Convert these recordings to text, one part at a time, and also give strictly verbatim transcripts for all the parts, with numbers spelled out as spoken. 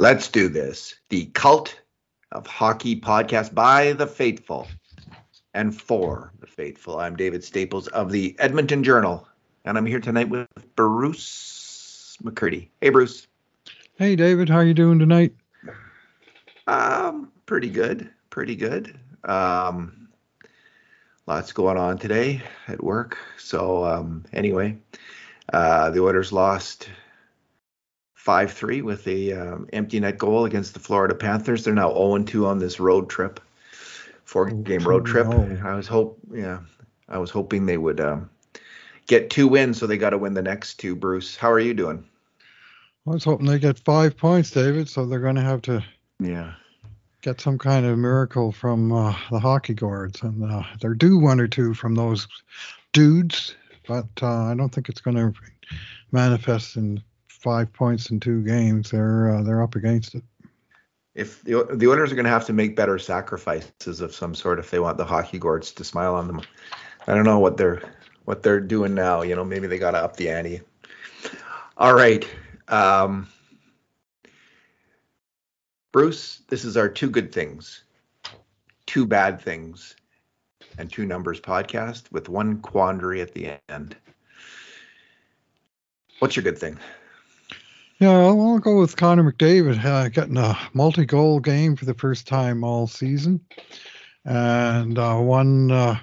Let's do this. The Cult of Hockey podcast by the faithful and for the faithful. I'm David Staples of the Edmonton Journal, and I'm here tonight with Bruce McCurdy. Hey, Bruce. Hey, David. How are you doing tonight? Um, pretty good. Pretty good. Um, lots going on today at work. So, um, anyway, uh, the Oilers lost five three with a um, empty net goal against the Florida Panthers. They're now zero and two on this road trip, four-game road trip. I was hope, yeah, I was hoping they would um, get two wins, so they got to win the next two. Bruce, how are you doing? I was hoping they get five points, David. So they're going to have to, yeah, get some kind of miracle from uh, the hockey gods, and uh, they're due one or two from those dudes. But uh, I don't think it's going to manifest in five points in two games. They're uh, they're up against it. If the the Oilers are going to have to make better sacrifices of some sort if they want the hockey gods to smile on them. I don't know what they're what they're doing now. You know, maybe they got to up the ante. All right, um, Bruce. This is our two good things, two bad things, and two numbers podcast with one quandary at the end. What's your good thing? Yeah, I'll, I'll go with Connor McDavid uh, getting a multi-goal game for the first time all season, and uh, one uh,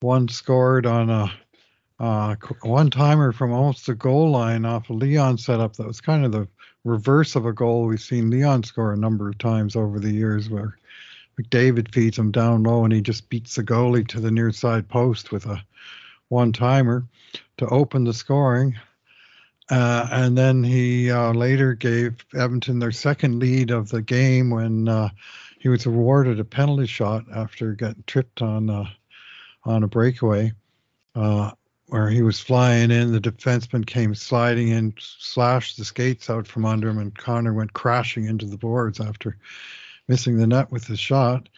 one scored on a uh, one-timer from almost the goal line off a Leon setup. That was kind of the reverse of a goal we've seen Leon score a number of times over the years, where McDavid feeds him down low and he just beats the goalie to the near side post with a one-timer to open the scoring. Uh, and then he uh, later gave Edmonton their second lead of the game when uh, he was awarded a penalty shot after getting tripped on uh, on a breakaway, uh, where he was flying in. The defenseman came sliding in, slashed the skates out from under him, and Connor went crashing into the boards after missing the net with his shot.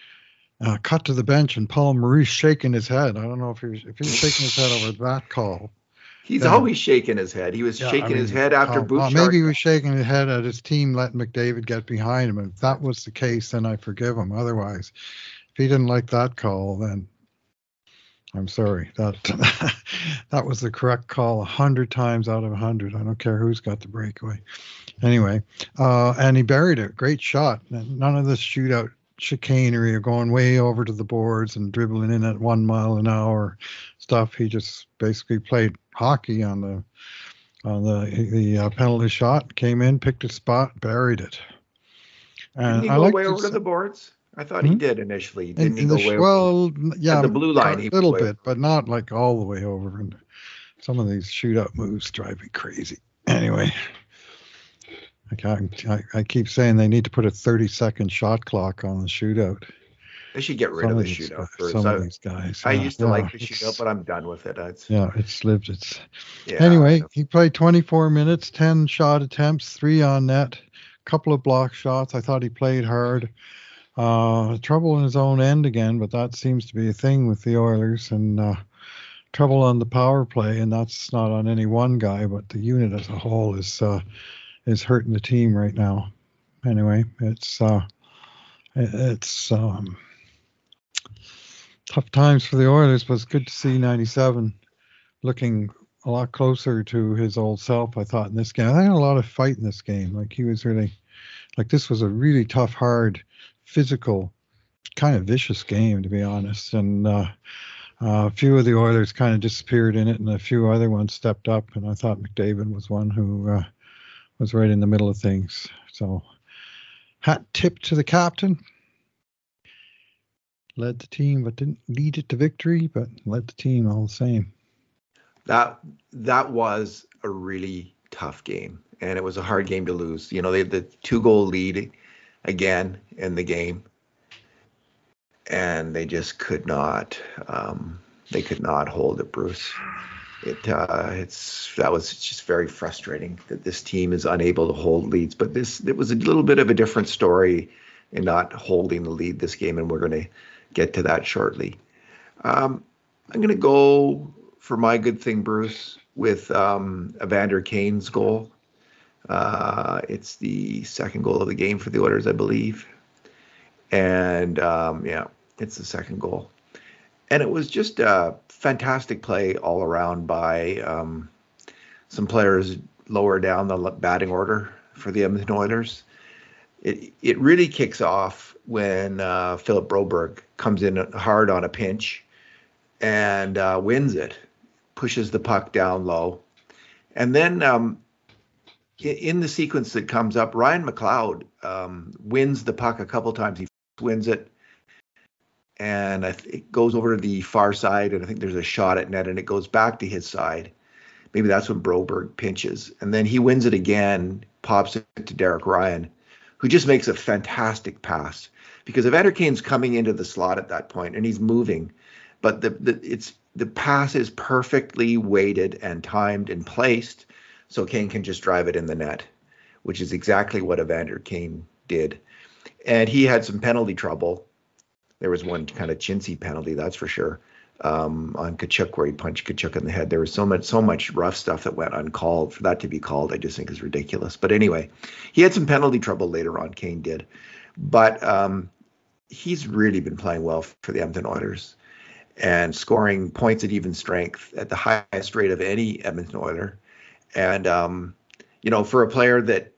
Uh, cut to the bench, and Paul Maurice shaking his head. I don't know if he was, if he was shaking his head over that call. He's yeah. always shaking his head. He was yeah, shaking I mean, his head after uh, Bouchard. Maybe he was shaking his head at his team letting McDavid get behind him. And if that was the case, then I forgive him. Otherwise, if he didn't like that call, then I'm sorry. That that was the correct call one hundred times out of one hundred. I don't care who's got the breakaway. Anyway, uh, and he buried it. Great shot. None of this shootout chicanery or going way over to the boards and dribbling in at one mile an hour stuff. He just basically played hockey on the on the the uh, penalty shot, came in, picked a spot, buried it. And didn't he go I way over to the boards? I thought hmm? he did initially. Didn't in, he go the, way well, over? Well, yeah, at the blue line a little bit, over. But not like all the way over. And some of these shootout moves drive me crazy. Anyway, I can't, I, I keep saying they need to put a thirty second shot clock on the shootout. They should get rid some of the shootout. For some of these guys. I yeah, used to yeah, like the shootout, but I'm done with it. It's, yeah, it's lived. It's yeah, anyway. He played twenty-four minutes, ten shot attempts, three on net, a couple of block shots. I thought he played hard. Uh, trouble in his own end again, but that seems to be a thing with the Oilers, and uh, trouble on the power play, and that's not on any one guy, but the unit as a whole is uh, is hurting the team right now. Anyway, it's uh, it's. Um, Tough times for the Oilers, but it's good to see ninety-seven looking a lot closer to his old self, I thought, in this game. I had a lot of fight in this game. Like, he was really, like, this was a really tough, hard, physical, kind of vicious game, to be honest. And uh, uh, a few of the Oilers kind of disappeared in it, and a few other ones stepped up. And I thought McDavid was one who uh, was right in the middle of things. So, hat tip to the captain. Led the team, but didn't lead it to victory, but led the team all the same. That that was a really tough game, and it was a hard game to lose. You know, they had the two-goal lead again in the game, and they just could not. Um, they could not hold it, Bruce. It uh, it's that was just very frustrating that this team is unable to hold leads. But this it was a little bit of a different story in not holding the lead this game, and we're going to get to that shortly. Um, I'm going to go for my good thing, Bruce, with um, Evander Kane's goal. Uh, it's the second goal of the game for the Oilers, I believe. And, um, yeah, it's the second goal. And it was just a fantastic play all around by um, some players lower down the batting order for the Edmonton Oilers. It it really kicks off when uh, Philip Broberg comes in hard on a pinch and uh, wins it, pushes the puck down low. And then um, in the sequence that comes up, Ryan McLeod um, wins the puck a couple times. He wins it, and I th- it goes over to the far side, and I think there's a shot at net, and it goes back to his side. Maybe that's when Broberg pinches. And then he wins it again, pops it to Derek Ryan, who just makes a fantastic pass, because Evander Kane's coming into the slot at that point and he's moving, but the, the it's the pass is perfectly weighted and timed and placed so Kane can just drive it in the net, which is exactly what Evander Kane did. And he had some penalty trouble. There was one kind of chintzy penalty, that's for sure, um, on Kachuk, where he punched Kachuk in the head. There was so much so much rough stuff that went uncalled. For that to be called, I just think is ridiculous. But anyway, he had some penalty trouble later on, Kane did. But um, he's really been playing well for the Edmonton Oilers and scoring points at even strength at the highest rate of any Edmonton Oiler. And, um, you know, for a player that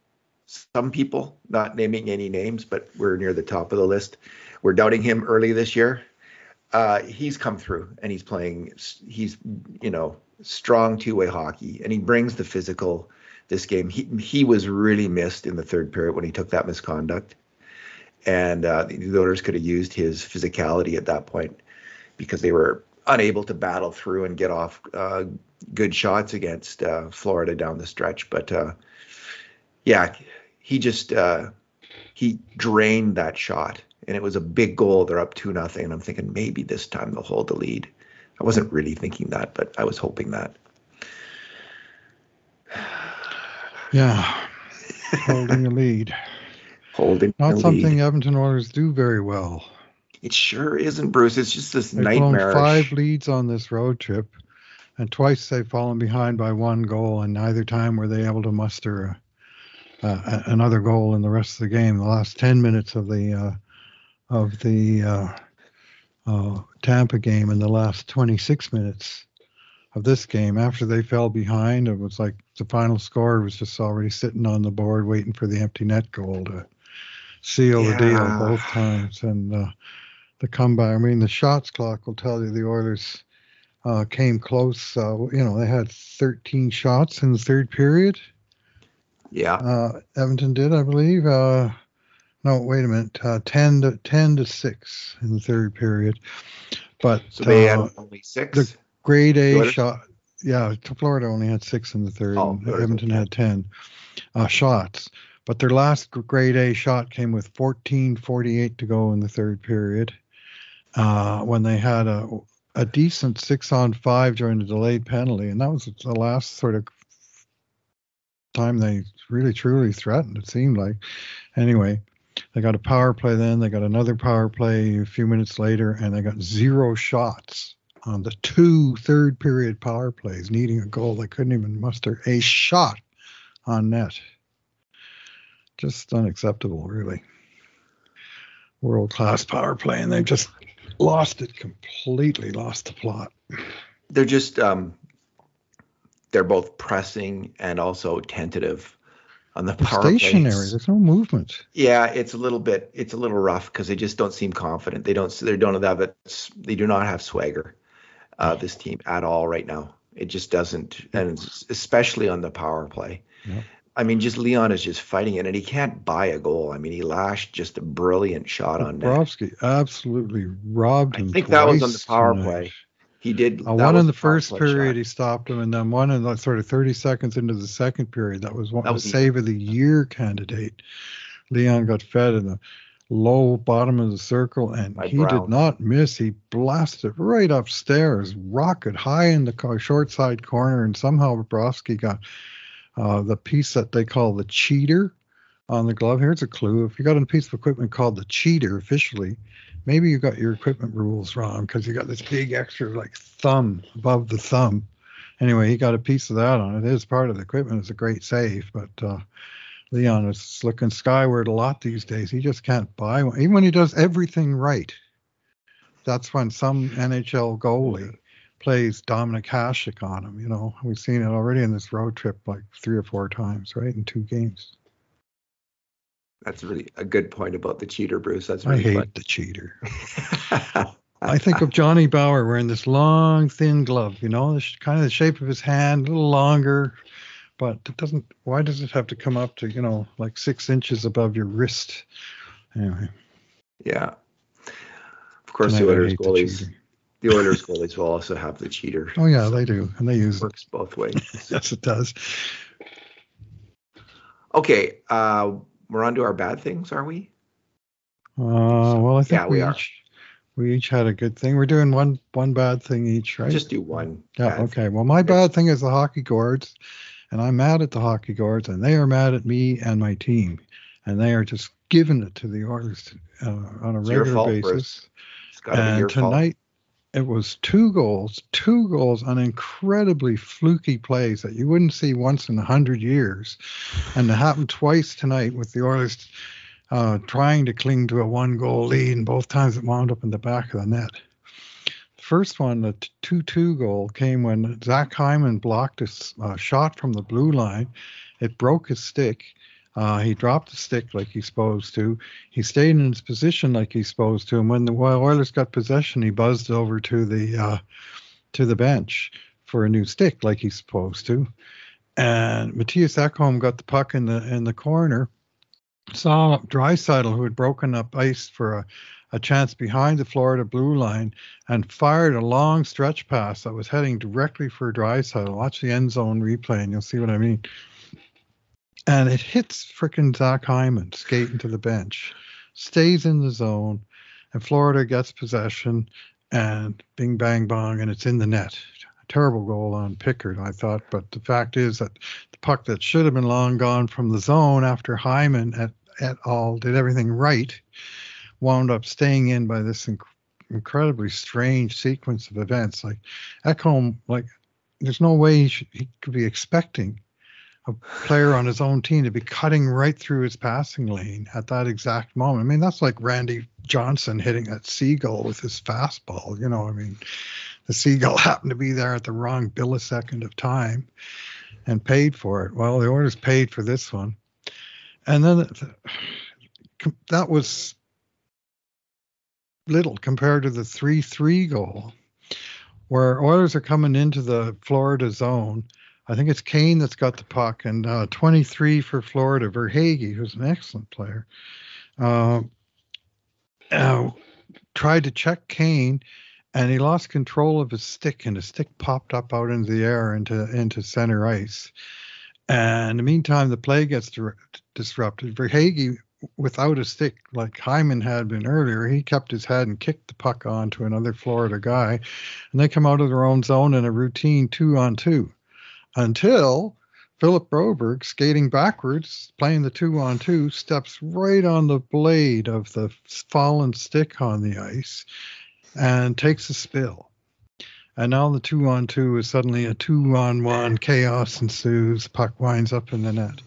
some people, not naming any names, but we're near the top of the list, we're doubting him early this year. Uh, he's come through and he's playing, he's, you know, strong two-way hockey, and he brings the physical this game. He he was really missed in the third period when he took that misconduct. And uh, the Oilers could have used his physicality at that point because they were unable to battle through and get off uh, good shots against uh, Florida down the stretch. But, uh, yeah, he just uh, he drained that shot, and it was a big goal. They're up two nothing, and I'm thinking maybe this time they'll hold the lead. I wasn't really thinking that, but I was hoping that. Yeah, holding a lead. Holding Not something lead. Edmonton Oilers do very well. It sure isn't, Bruce. It's just this they've nightmarish. They've blown five leads on this road trip, and twice they've fallen behind by one goal, and neither time were they able to muster uh, uh, another goal in the rest of the game. The last ten minutes of the uh, of the uh, uh, Tampa game and the last twenty-six minutes of this game, after they fell behind, it was like the final score was just already sitting on the board waiting for the empty net goal to seal yeah. the deal both times. And uh, the comeback, I mean, the shots clock will tell you the Oilers uh, came close. Uh, you know, they had thirteen shots in the third period. Yeah. Uh, Edmonton did, I believe. Uh, no, wait a minute. Uh, ten to six in the third period. But so they uh, had only six? The grade A Florida? shot. Yeah, Florida only had six in the third. Oh, and Edmonton had ten uh, shots. But their last grade A shot came with fourteen forty-eight to go in the third period, uh, when they had a, a decent six on five during the delayed penalty. And that was the last sort of time they really, truly threatened, it seemed like. Anyway, they got a power play then. They got another power play a few minutes later, and they got zero shots on the two third period power plays, needing a goal. They couldn't even muster a shot on net. Just unacceptable, really. World-class power play, and they've just lost it completely, lost the plot. They're just, um, they're both pressing and also tentative on the they're power play. Stationary. Plays. There's no movement. Yeah, it's a little bit, it's a little rough because they just don't seem confident. They don't, they don't have it. They do not have swagger. Uh, this team at all right now. It just doesn't, and especially on the power play. Yeah. I mean, just Leon is just fighting it, and he can't buy a goal. I mean, he lashed just a brilliant shot on net. Bobrovsky absolutely robbed him. I think that was on the power play. He did. Uh, one in the first period, he stopped him, and then one in the sort of thirty seconds into the second period. That was one save of the year candidate. Leon got fed in the low bottom of the circle, and he did not miss. He blasted right upstairs, rocket high in the short side corner, and somehow Bobrovsky got Uh, the piece that they call the cheater on the glove. Here's a clue. If you got a piece of equipment called the cheater officially, maybe you got your equipment rules wrong, because you got this big extra like thumb above the thumb anyway, he got a piece of that on it. It is part of the equipment. It's a great save, but uh, Leon is looking skyward a lot these days. He just can't buy one. Even when he does everything right, that's when some N H L goalie plays Dominic Hasek on him. You know, we've seen it already in this road trip like three or four times, right, in two games. That's really a good point about the cheater, Bruce. That's really I hate fun. The cheater. I think of Johnny Bower wearing this long, thin glove, you know, kind of the shape of his hand, a little longer, but it doesn't, why does it have to come up to, you know, like six inches above your wrist? Anyway. Yeah. Of course, the Oilers goalies, the Oilers goalies will also have the cheater. Oh, yeah, so they do. And they use it. Works both ways. Yes, it does. Okay. Uh, we're on to our bad things, are we? Uh, well, I think yeah, we, we are. Each, we each had a good thing. We're doing one one bad thing each, right? Just do one. Yeah, okay. Thing. Well, my bad thing is the hockey gourds, and I'm mad at the hockey gourds, and they are mad at me and my team, and they are just giving it to the Oilers uh, on a it's regular your fault, basis. Bruce. It's got to be your fault. And tonight it was two goals, two goals on incredibly fluky plays that you wouldn't see once in a hundred years. And it happened twice tonight with the Oilers uh, trying to cling to a one-goal lead, and both times it wound up in the back of the net. The first one, the two two goal, came when Zach Hyman blocked a uh, shot from the blue line. It broke his stick. Uh, he dropped the stick like he's supposed to. He stayed in his position like he's supposed to. And when the Oilers got possession, he buzzed over to the uh, to the bench for a new stick like he's supposed to. And Matthias Ekholm got the puck in the in the corner. Saw Draisaitl, who had broken up ice for a, a chance behind the Florida blue line, and fired a long stretch pass that was heading directly for Draisaitl. Watch the end zone replay, and you'll see what I mean. And it hits frickin' Zach Hyman skating to the bench, stays in the zone, and Florida gets possession, and bing, bang, bong, and it's in the net. A terrible goal on Pickard, I thought, but the fact is that the puck that should have been long gone from the zone after Hyman et, et al. Did everything right, wound up staying in by this inc- incredibly strange sequence of events. Like, Ekholm, like, there's no way he, should, he could be expecting a player on his own team to be cutting right through his passing lane at that exact moment. I mean, that's like Randy Johnson hitting that seagull with his fastball. You know, I mean, the seagull happened to be there at the wrong millisecond of time and paid for it. Well, the Oilers paid for this one. And then that was little compared to the three three goal, where Oilers are coming into the Florida zone. I think it's Kane that's got the puck, and uh, twenty-three for Florida, Verhaeghe, who's an excellent player, uh, uh, tried to check Kane, and he lost control of his stick, and his stick popped up out into the air into into center ice. And in the meantime, the play gets dir- disrupted. Verhaeghe, without a stick, like Hyman had been earlier, he kept his head and kicked the puck on to another Florida guy, and they come out of their own zone in a routine two-on-two. Until Philip Broberg, skating backwards, playing the two-on-two, steps right on the blade of the fallen stick on the ice and takes a spill. And now the two-on-two is suddenly a two-on-one. Chaos ensues. Puck winds up in the net.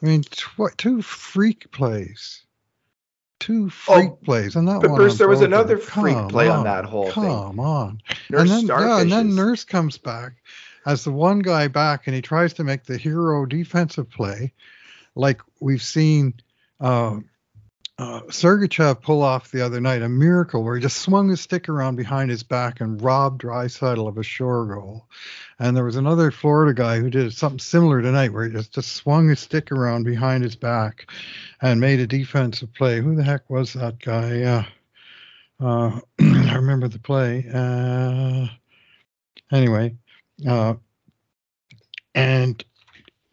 I mean, tw- two freak plays. Two freak oh, plays. And that but one Bruce, on there was Broberg. Another freak come play on, on that whole come thing. Come on. Nurse and then, yeah, and then Nurse comes back as the one guy back, and he tries to make the hero defensive play, like we've seen uh, uh, Sergachev pull off the other night, a miracle where he just swung his stick around behind his back and robbed Draisaitl of a sure goal. And there was another Florida guy who did something similar tonight, where he just, just swung his stick around behind his back and made a defensive play. Who the heck was that guy? Uh, uh, I remember the play. Uh, anyway. Uh, and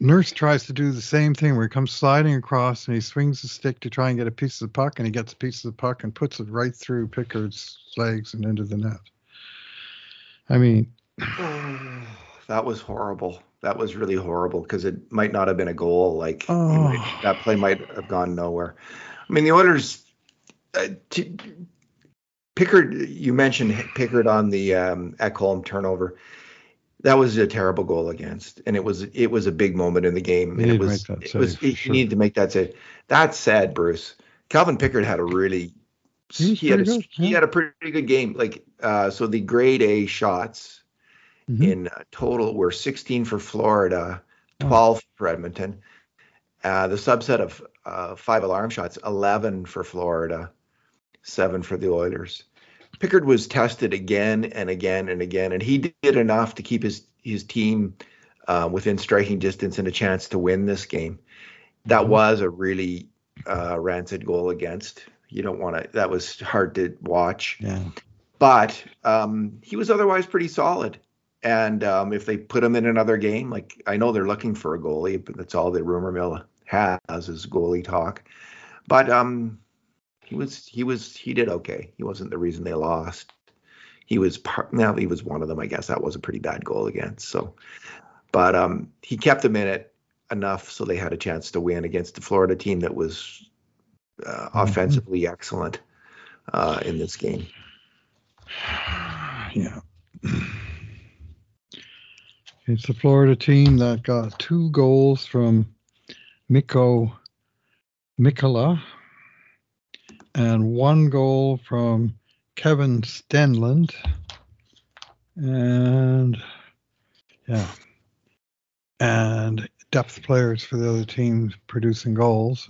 Nurse tries to do the same thing where he comes sliding across and he swings the stick to try and get a piece of the puck, and he gets a piece of the puck and puts it right through Pickard's legs and into the net. I mean, oh, that was horrible. That was really horrible because it might not have been a goal. Like oh. you know, that play might have gone nowhere. I mean, the Oilers, uh, t- Pickard, you mentioned Pickard on the um, Ekholm turnover. That was a terrible goal against, and it was it was a big moment in the game, and it was it was he sure. needed to make that save. That's sad, Bruce. Calvin Pickard had a really He's he had a, good, yeah. he had a pretty good game. Like uh, so, the grade A shots mm-hmm. in uh, total were sixteen for Florida, twelve oh. for Edmonton. Uh, the subset of uh, five alarm shots, eleven for Florida, seven for the Oilers. Pickard was tested again and again and again, and he did enough to keep his his team uh, within striking distance and a chance to win this game. That mm-hmm. was a really uh, rancid goal against. You don't want to. That was hard to watch. Yeah. But um, he was otherwise pretty solid. And um, if they put him in another game, like I know they're looking for a goalie, but that's all the rumor mill has is goalie talk. But um. He was, he was, he did okay. He wasn't the reason they lost. He was part, now he was one of them, I guess. That was a pretty bad goal against. So, but um, he kept them in it enough so they had a chance to win against the Florida team that was uh, offensively mm-hmm. excellent uh, in this game. Yeah. It's the Florida team that got two goals from Mikko Mikola. And one goal from Kevin Stenlund. And, yeah. And depth players for the other teams producing goals.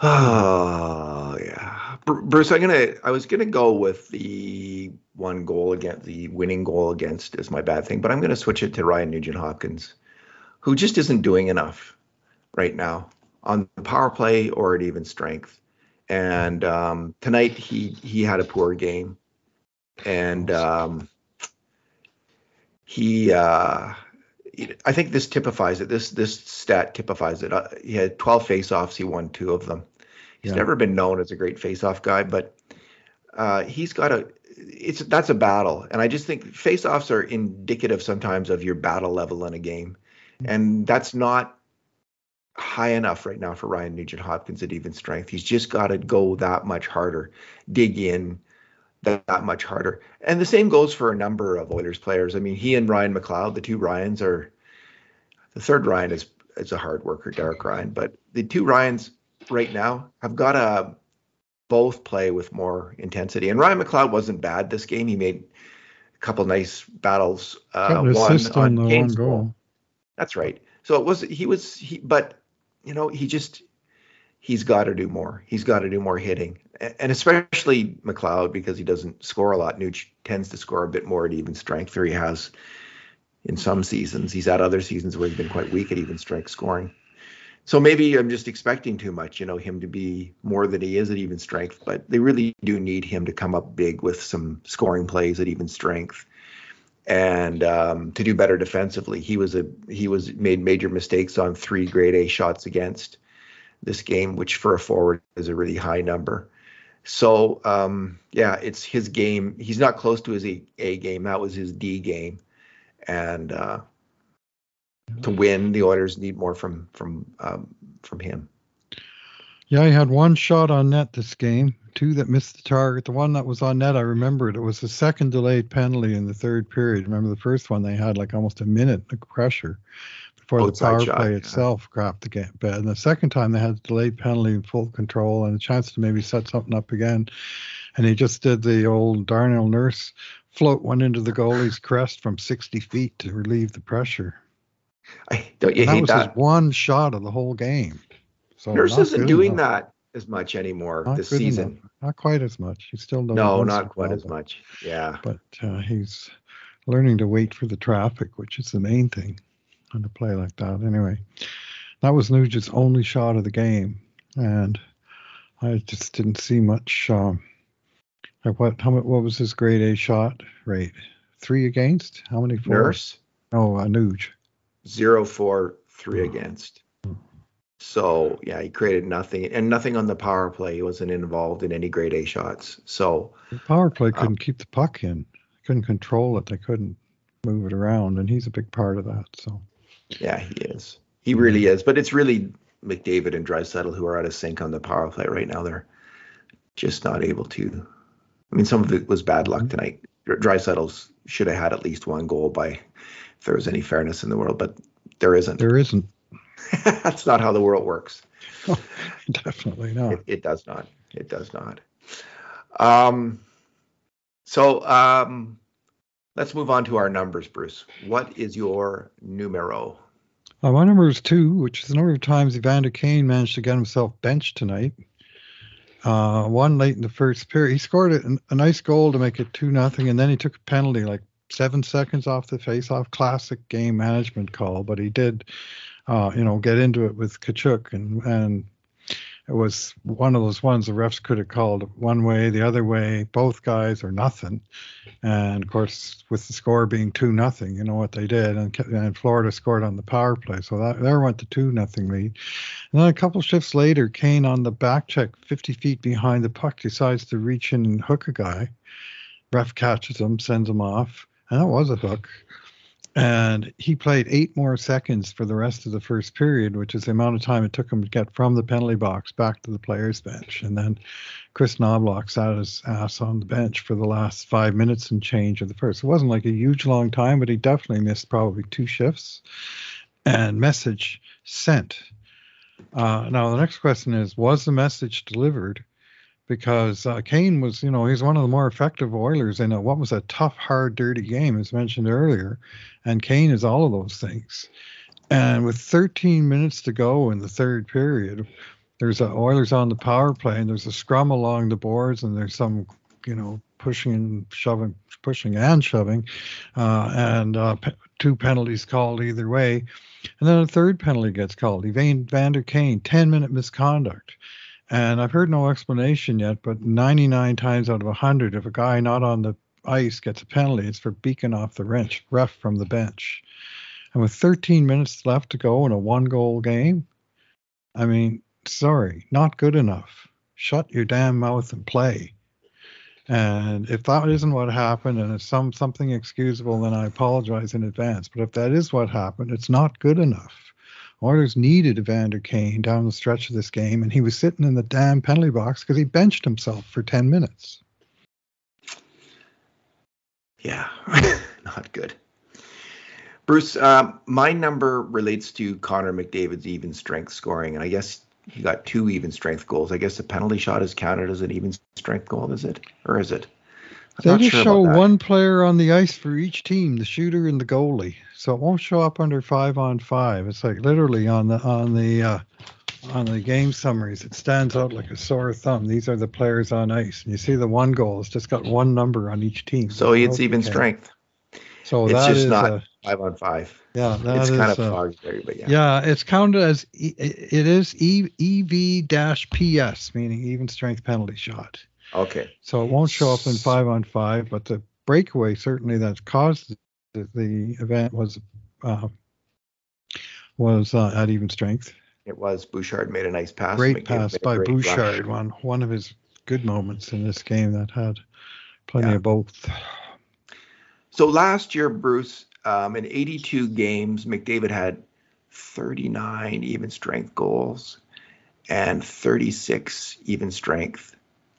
Oh, yeah. Bruce, I'm going to, I was going to go with the one goal against, the winning goal against is my bad thing, but I'm going to switch it to Ryan Nugent-Hopkins, who just isn't doing enough right now on the power play or at even strength. And um, tonight he he had a poor game. And um, he, uh, I think this typifies it. This this stat typifies it. Uh, he had twelve faceoffs. He won two of them. He's yeah. never been known as a great faceoff guy, but uh, he's got a, it's that's a battle. And I just think faceoffs are indicative sometimes of your battle level in a game. Mm-hmm. And that's not high enough right now for Ryan Nugent-Hopkins at even strength. He's just got to go that much harder, dig in that, that much harder. And the same goes for a number of Oilers players. I mean, he and Ryan McLeod, the two Ryans are, the third Ryan is, is a hard worker, Derek Ryan, but the two Ryans right now have got to both play with more intensity. And Ryan McLeod wasn't bad this game. He made a couple nice battles. Uh, one on the one goal. That's right. So it was, he was, he, but, you know, he just, he's got to do more. He's got to do more hitting. And especially McLeod, because he doesn't score a lot. Nuge tends to score a bit more at even strength, or he has in some seasons. He's had other seasons where he's been quite weak at even strength scoring. So maybe I'm just expecting too much, you know, him to be more than he is at even strength. But they really do need him to come up big with some scoring plays at even strength. And um, to do better defensively. He was a he was made major mistakes on three grade A shots against this game, which for a forward is a really high number. So um, yeah, it's his game. He's not close to his A, a game. That was his D game. And uh, to win, the Oilers need more from from um, from him. Yeah, he had one shot on net this game, two that missed the target. The one that was on net, I remember it. It was the second delayed penalty in the third period. Remember the first one they had like almost a minute of pressure before Both the power shot, play yeah. itself crapped the game. But and the second time they had delayed penalty in full control and a chance to maybe set something up again. And he just did the old Darnell Nurse float one into the goalie's crest from sixty feet to relieve the pressure. I, don't you and hate that? That was his one shot of the whole game. So Nurse isn't doing enough. that as much anymore not this season. Enough. Not quite as much. He's still no, not quite as much. Yeah, but uh, he's learning to wait for the traffic, which is the main thing on a play like that. Anyway, that was Nugent's only shot of the game, and I just didn't see much. Um, like what? How much? What was his grade A shot rate? Three against? How many? Four? Nurse. Oh, uh, Nuge. Zero four three oh. against. So, yeah, he created nothing and nothing on the power play. He wasn't involved in any grade A shots. So the power play couldn't um, keep the puck in. Couldn't control it. They couldn't move it around. And he's a big part of that. So, yeah, he is. He really is. But it's really McDavid and Draisaitl who are out of sync on the power play right now. They're just not able to. I mean, some of it was bad luck tonight. Draisaitl should have had at least one goal by, if there was any fairness in the world, but there isn't. There isn't. That's not how the world works. Oh, definitely not. It, it does not. It does not. Um, so um, let's move on to our numbers, Bruce. What is your numero? Uh, my number is two, which is the number of times Evander Kane managed to get himself benched tonight. Uh, one late in the first period. He scored a, a nice goal to make it two nothing, and then he took a penalty like seven seconds off the face-off. Classic game management call, but he did Uh, you know, get into it with Kachuk, and and it was one of those ones the refs could have called one way, the other way, both guys or nothing. And of course, with the score being two nothing, you know what they did, and and Florida scored on the power play, so that there went the two nothing lead. And then a couple shifts later, Kane on the back check, fifty feet behind the puck, decides to reach in and hook a guy. Ref catches him, sends him off, and that was a hook. And he played eight more seconds for the rest of the first period, which is the amount of time it took him to get from the penalty box back to the players' bench. And then Chris Knobloch sat his ass on the bench for the last five minutes and change of the first. It wasn't like a huge long time, but he definitely missed probably two shifts. And message sent. Uh, now, the next question is, was the message delivered? Because uh, Kane was, you know, he's one of the more effective Oilers in a, what was a tough, hard, dirty game, as mentioned earlier. And Kane is all of those things. And with thirteen minutes to go in the third period, there's a Oilers on the power play, and there's a scrum along the boards, and there's some, you know, pushing and shoving, pushing and shoving, uh, and uh, pe- two penalties called either way. And then a third penalty gets called. Evander Kane, ten-minute misconduct. And I've heard no explanation yet, but ninety-nine times out of one hundred, if a guy not on the ice gets a penalty, it's for beaking off the wrench, ref from the bench. And with thirteen minutes left to go in a one-goal game, I mean, sorry, not good enough. Shut your damn mouth and play. And if that isn't what happened, and it's some, something excusable, then I apologize in advance. But if that is what happened, it's not good enough. Oilers needed Evander Kane down the stretch of this game, and he was sitting in the damn penalty box because he benched himself for ten minutes. Yeah, not good. Bruce, uh, my number relates to Connor McDavid's even strength scoring, and I guess he got two even strength goals. I guess the penalty shot is counted as an even strength goal, is it? Or is it? They just show one player on the ice for each team, the shooter and the goalie. So it won't show up under five on five. It's like literally on the on the uh, on the game summaries, it stands out like a sore thumb. These are the players on ice, and you see the one goal. It's just got one number on each team. So it's even strength. So it's just not five on five. Yeah, it's kind of fogged there, but yeah. Yeah, it's counted as e- it is e- E V P S, meaning even strength penalty shot. Okay. So it won't show up in five on five, but the breakaway certainly that caused the, the event was uh, was uh, at even strength. It was. Bouchard made a nice pass. Great pass by great Bouchard. Rush. One one of his good moments in this game that had plenty yeah. of both. So last year, Bruce, um, in eighty-two games, McDavid had thirty-nine even strength goals and thirty-six even strength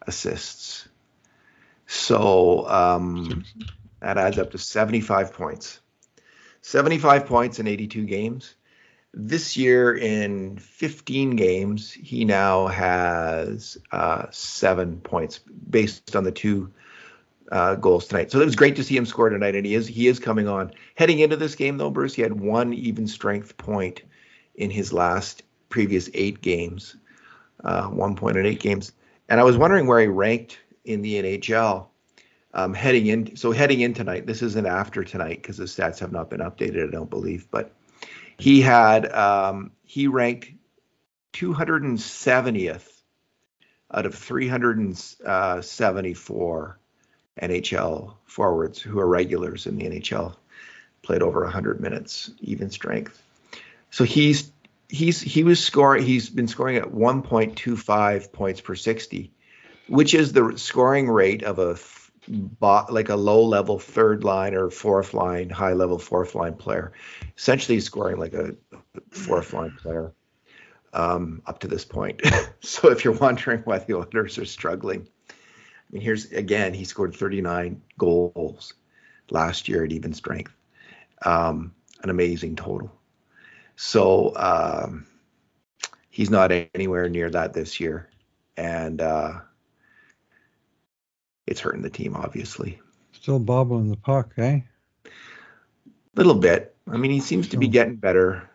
assists. So um, that adds up to seventy-five points. seventy-five points in eighty-two games. This year in fifteen games, he now has uh, seven points based on the two uh, goals tonight. So it was great to see him score tonight, and he is he is coming on. Heading into this game, though, Bruce, he had one even strength point in his last previous eight games, uh, one point in eight games. And I was wondering where he ranked in the N H L um, heading in. So heading in tonight, this isn't after tonight because the stats have not been updated, I don't believe. But he had um, he ranked two hundred seventieth out of three hundred seventy-four N H L forwards who are regulars in the N H L, played over one hundred minutes, even strength. So he's. He's he was scoring. He's been scoring at one point two five points per sixty, which is the scoring rate of a like a low level third line or fourth line, high level fourth line player. Essentially, scoring like a fourth line player um, up to this point. So if you're wondering why the Oilers are struggling, I mean, here's again, he scored thirty-nine goals last year at even strength. Um, an amazing total. So um, he's not anywhere near that this year. And uh, it's hurting the team, obviously. Still bobbling the puck, eh? Little bit. I mean, he seems to be getting better.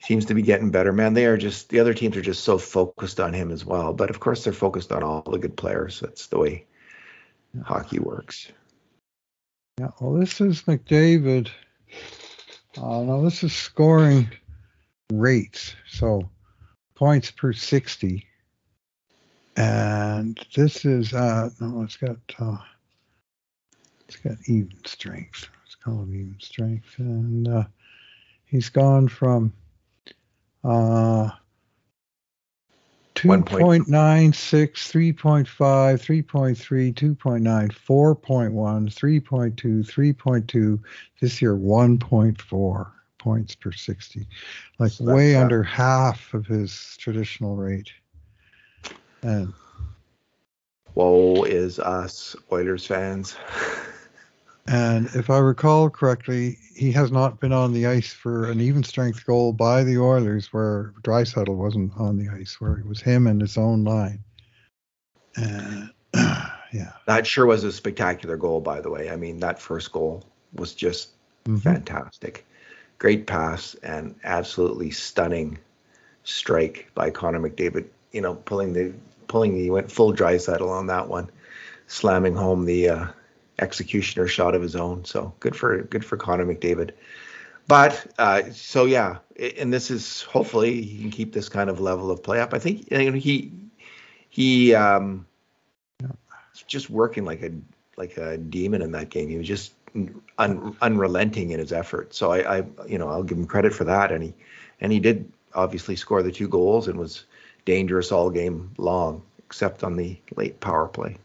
Seems to be getting better. Man, they are just, the other teams are just so focused on him as well. But, of course, they're focused on all the good players. That's the way yeah. hockey works. Yeah, well, this is McDavid. Uh, now, this is scoring rates. So, points per sixty. And this is, uh, no, it's got, uh, it's got even strength. Let's call it even strength. And uh, he's gone from uh, two point nine six, three point five, three point three, two point nine, four point one, three point two, three point two, this year one point four points per sixty. Like so way uh, under half of his traditional rate. And woe is us Oilers fans. And if I recall correctly, he has not been on the ice for an even strength goal by the Oilers where Draisaitl wasn't on the ice, where it was him and his own line. And uh, yeah. That sure was a spectacular goal, by the way. I mean, that first goal was just mm-hmm. fantastic. Great pass and absolutely stunning strike by Connor McDavid. You know, pulling the pulling the went full Draisaitl on that one, slamming home the uh, executioner shot of his own. So good for good for Connor McDavid. But uh, so yeah, and this is hopefully he can keep this kind of level of play up. I think you know, he he um, yeah. was just working like a like a demon in that game. He was just un, unrelenting in his effort. So I, I you know I'll give him credit for that. And he and he did obviously score the two goals and was dangerous all game long, except on the late power play.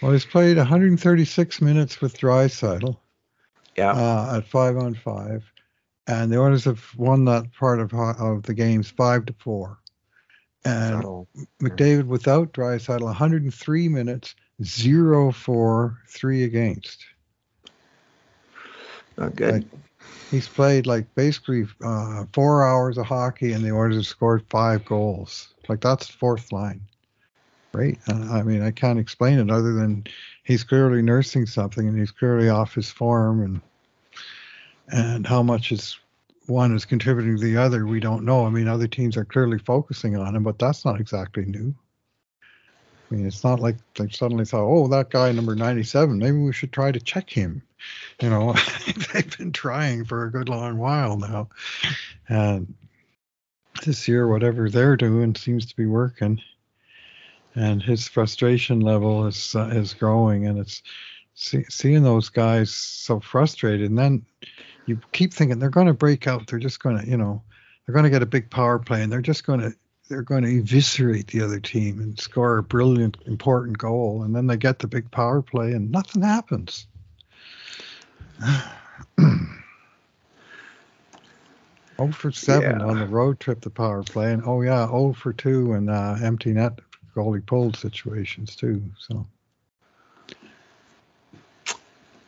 Well, he's played one hundred thirty-six minutes with Draisaitl yeah. uh, at five on five, and the Oilers have won that part of of the games five to four. And oh, McDavid yeah. without Draisaitl, one hundred three minutes, zero for three against. Not good. Like, he's played like basically uh, four hours of hockey, and the Oilers have scored five goals. Like, that's fourth line. Right? And, I mean, I can't explain it other than he's clearly nursing something and he's clearly off his form. And and how much is one is contributing to the other, we don't know. I mean, other teams are clearly focusing on him, but that's not exactly new. I mean, it's not like they suddenly thought, oh, that guy number ninety-seven, maybe we should try to check him. You know, they've been trying for a good long while now. And this year, whatever they're doing seems to be working, and his frustration level is uh, is growing, and it's see, seeing those guys so frustrated, and then you keep thinking they're going to break out, they're just going to, you know, they're going to get a big power play, and they're just going to they're going to eviscerate the other team and score a brilliant, important goal, and then they get the big power play, and nothing happens. oh for seven yeah. on the road trip, the power play, and oh yeah, oh for two in uh, empty net goalie pulled situations too. So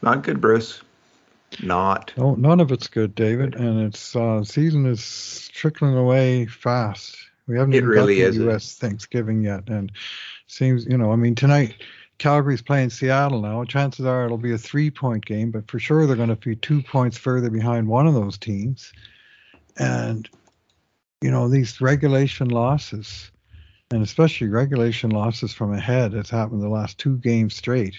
not good, Bruce. Not. No, none of it's good, David. And it's uh, season is trickling away fast. We haven't it even really got the U S Thanksgiving yet, and seems you know. I mean, tonight Calgary's playing Seattle now. Chances are it'll be a three-point game, but for sure they're going to be two points further behind one of those teams. And, you know, these regulation losses, and especially regulation losses from ahead, it's happened the last two games straight,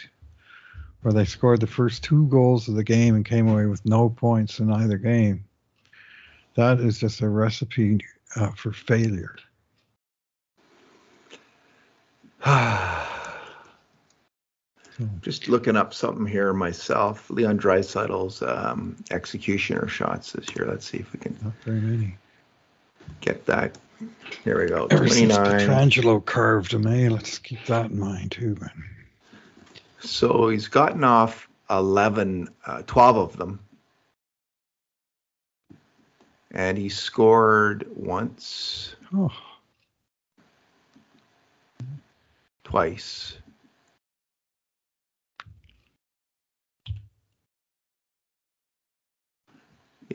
where they scored the first two goals of the game and came away with no points in either game. That is just a recipe uh, for failure. Just looking up something here myself. Leon Draisaitl's um, executioner shots this year. Let's see if we can not very many. Get that. Here we go. Ever twenty-nine. Since Petrangelo carved him, eh? Let's keep that in mind too, man. So he's gotten off eleven, uh, twelve of them, and he scored once, oh. twice.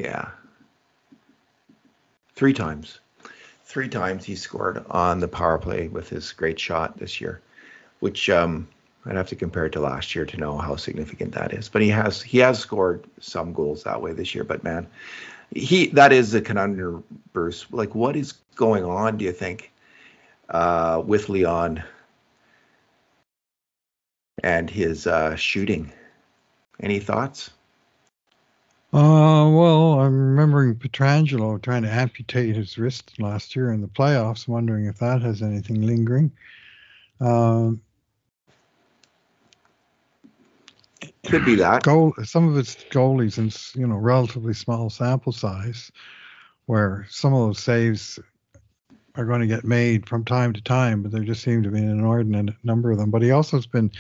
Yeah. Three times. Three times he scored on the power play with his great shot this year, which um, I'd have to compare it to last year to know how significant that is. But he has he has scored some goals that way this year. But, man, he that is the conundrum, Bruce. Like, what is going on, do you think, uh, with Leon and his uh, shooting? Any thoughts? Uh, well, I'm remembering Petrangelo trying to amputate his wrist last year in the playoffs, wondering if that has anything lingering. Uh, Could be that. Goal, some of it's goalies in, you know, relatively small sample size, where some of those saves are going to get made from time to time, but there just seem to be an inordinate number of them. But he also has been,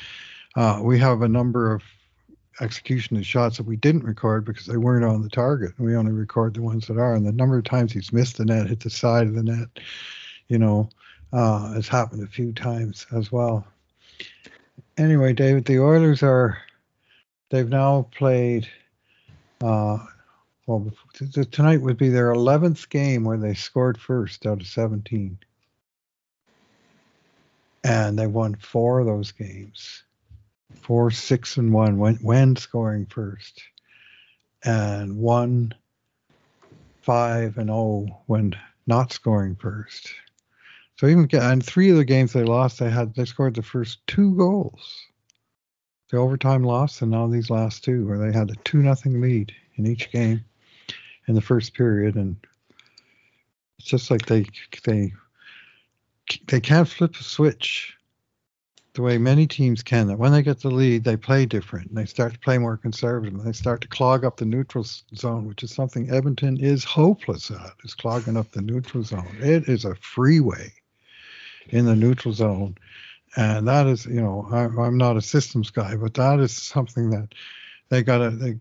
uh, we have a number of execution of shots that we didn't record because they weren't on the target. We only record the ones that are, and the number of times he's missed the net, hit the side of the net, you know, uh, has happened a few times as well. Anyway, David, the Oilers are, they've now played, uh, well, tonight would be their eleventh game where they scored first out of seventeen. And they won four of those games. Four, six, and one when, when scoring first, and one, five, and oh when not scoring first. So even and three of the games they lost, they had they scored the first two goals, the overtime loss, and now these last two, where they had a two nothing lead in each game in the first period, and it's just like they they they can't flip a switch. The way many teams can, that when they get the lead, they play different and they start to play more conservative and they start to clog up the neutral zone, which is something Edmonton is hopeless at, is clogging up the neutral zone. It is a freeway in the neutral zone. And that is, you know, I, I'm not a systems guy, but that is something that they got to, they,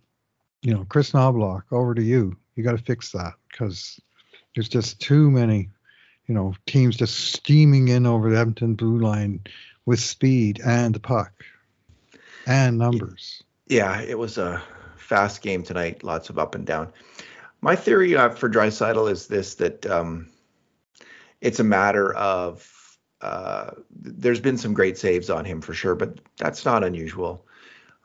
you know, Chris Knobloch, over to you. You got to fix that because there's just too many, you know, teams just steaming in over the Edmonton blue line with speed and the puck and numbers. Yeah, it was a fast game tonight. Lots of up and down. My theory uh, for Draisaitl is this, that um, it's a matter of uh, there's been some great saves on him for sure, but that's not unusual.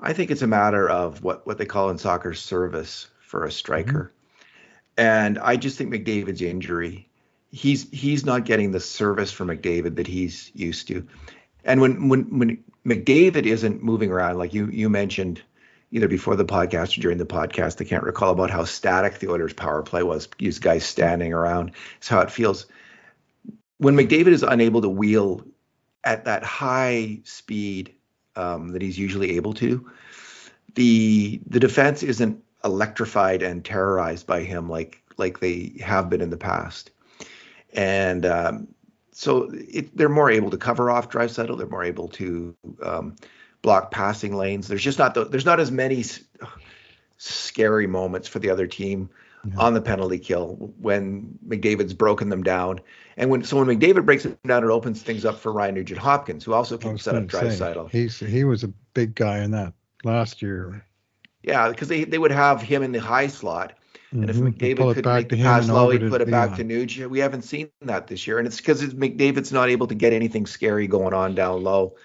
I think it's a matter of what, what they call in soccer service for a striker. Mm-hmm. And I just think McDavid's injury, he's he's not getting the service from McDavid that he's used to. And when, when when McDavid isn't moving around, like you you mentioned either before the podcast or during the podcast, I can't recall, about how static the Oilers' power play was. These guys standing around. It's how it feels. When McDavid is unable to wheel at that high speed um, that he's usually able to, the the defense isn't electrified and terrorized by him like like they have been in the past. And um So it, they're more able to cover off Draisaitl. They're more able to um, block passing lanes. There's just not the, there's not as many s- scary moments for the other team yeah. on the penalty kill when McDavid's broken them down. And when so when McDavid breaks them down, it opens things up for Ryan Nugent-Hopkins, who also can set up Draisaitl. He's he was a big guy in that last year. Yeah, because they, they would have him in the high slot. And if McDavid could make the pass low, he'd put it back to Nugent. We haven't seen that this year. And it's because McDavid's not able to get anything scary going on down low,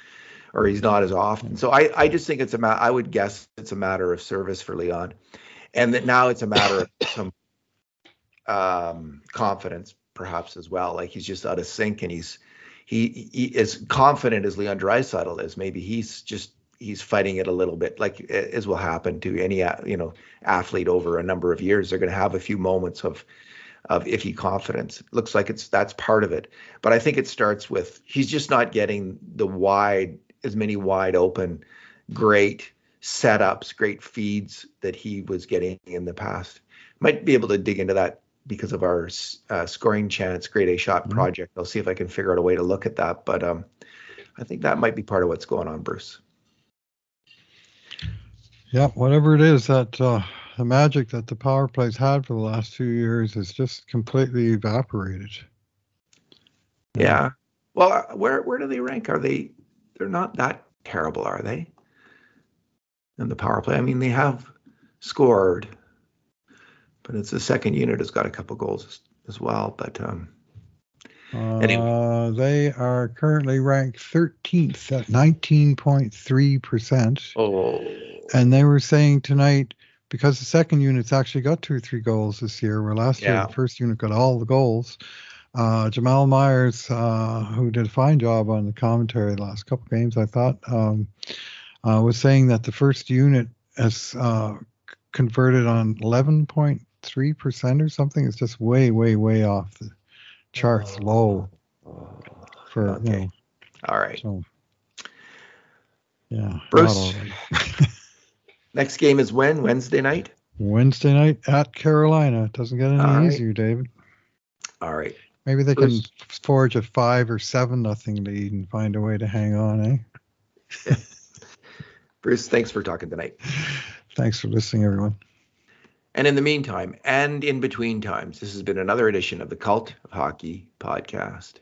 or he's not as often. So I, I just think it's a matter, I would guess it's a matter of service for Leon. And that now it's a matter of some um, confidence perhaps as well. Like he's just out of sync and he's, he, he is confident as Leon Draisaitl is. Maybe he's just, he's fighting it a little bit, like as will happen to any, you know, athlete over a number of years. They're going to have a few moments of, of iffy confidence. It looks like it's, that's part of it. But I think it starts with, he's just not getting the wide, as many wide open, great setups, great feeds that he was getting in the past. Might be able to dig into that because of our uh, scoring chance, grade A shot mm-hmm. project. I'll see if I can figure out a way to look at that. But um, I think that might be part of what's going on, Bruce. Yeah, whatever it is that uh, the magic that the power plays had for the last few years has just completely evaporated. Yeah. Well, where where do they rank? Are they? They're not that terrible, are they? In the power play, I mean, they have scored, but it's the second unit has got a couple goals as, as well. But um, uh, anyway, they are currently ranked thirteenth at nineteen point three percent. Oh, and they were saying tonight, because the second unit's actually got two or three goals this year, where last yeah. year the first unit got all the goals. Uh, Jamal Myers, uh, who did a fine job on the commentary the last couple of games, I thought, um, uh, was saying that the first unit has uh, converted on eleven point three percent or something. It's just way, way, way off the charts low. For okay. You know, all right. So, yeah. Bruce. Next game is when? Wednesday night? Wednesday night at Carolina. Doesn't get any right. easier, David. All right. Maybe they Bruce. can forge a five or seven nothing lead and find a way to hang on, eh? Bruce, thanks for talking tonight. Thanks for listening, everyone. And in the meantime, and in between times, this has been another edition of the Cult of Hockey podcast.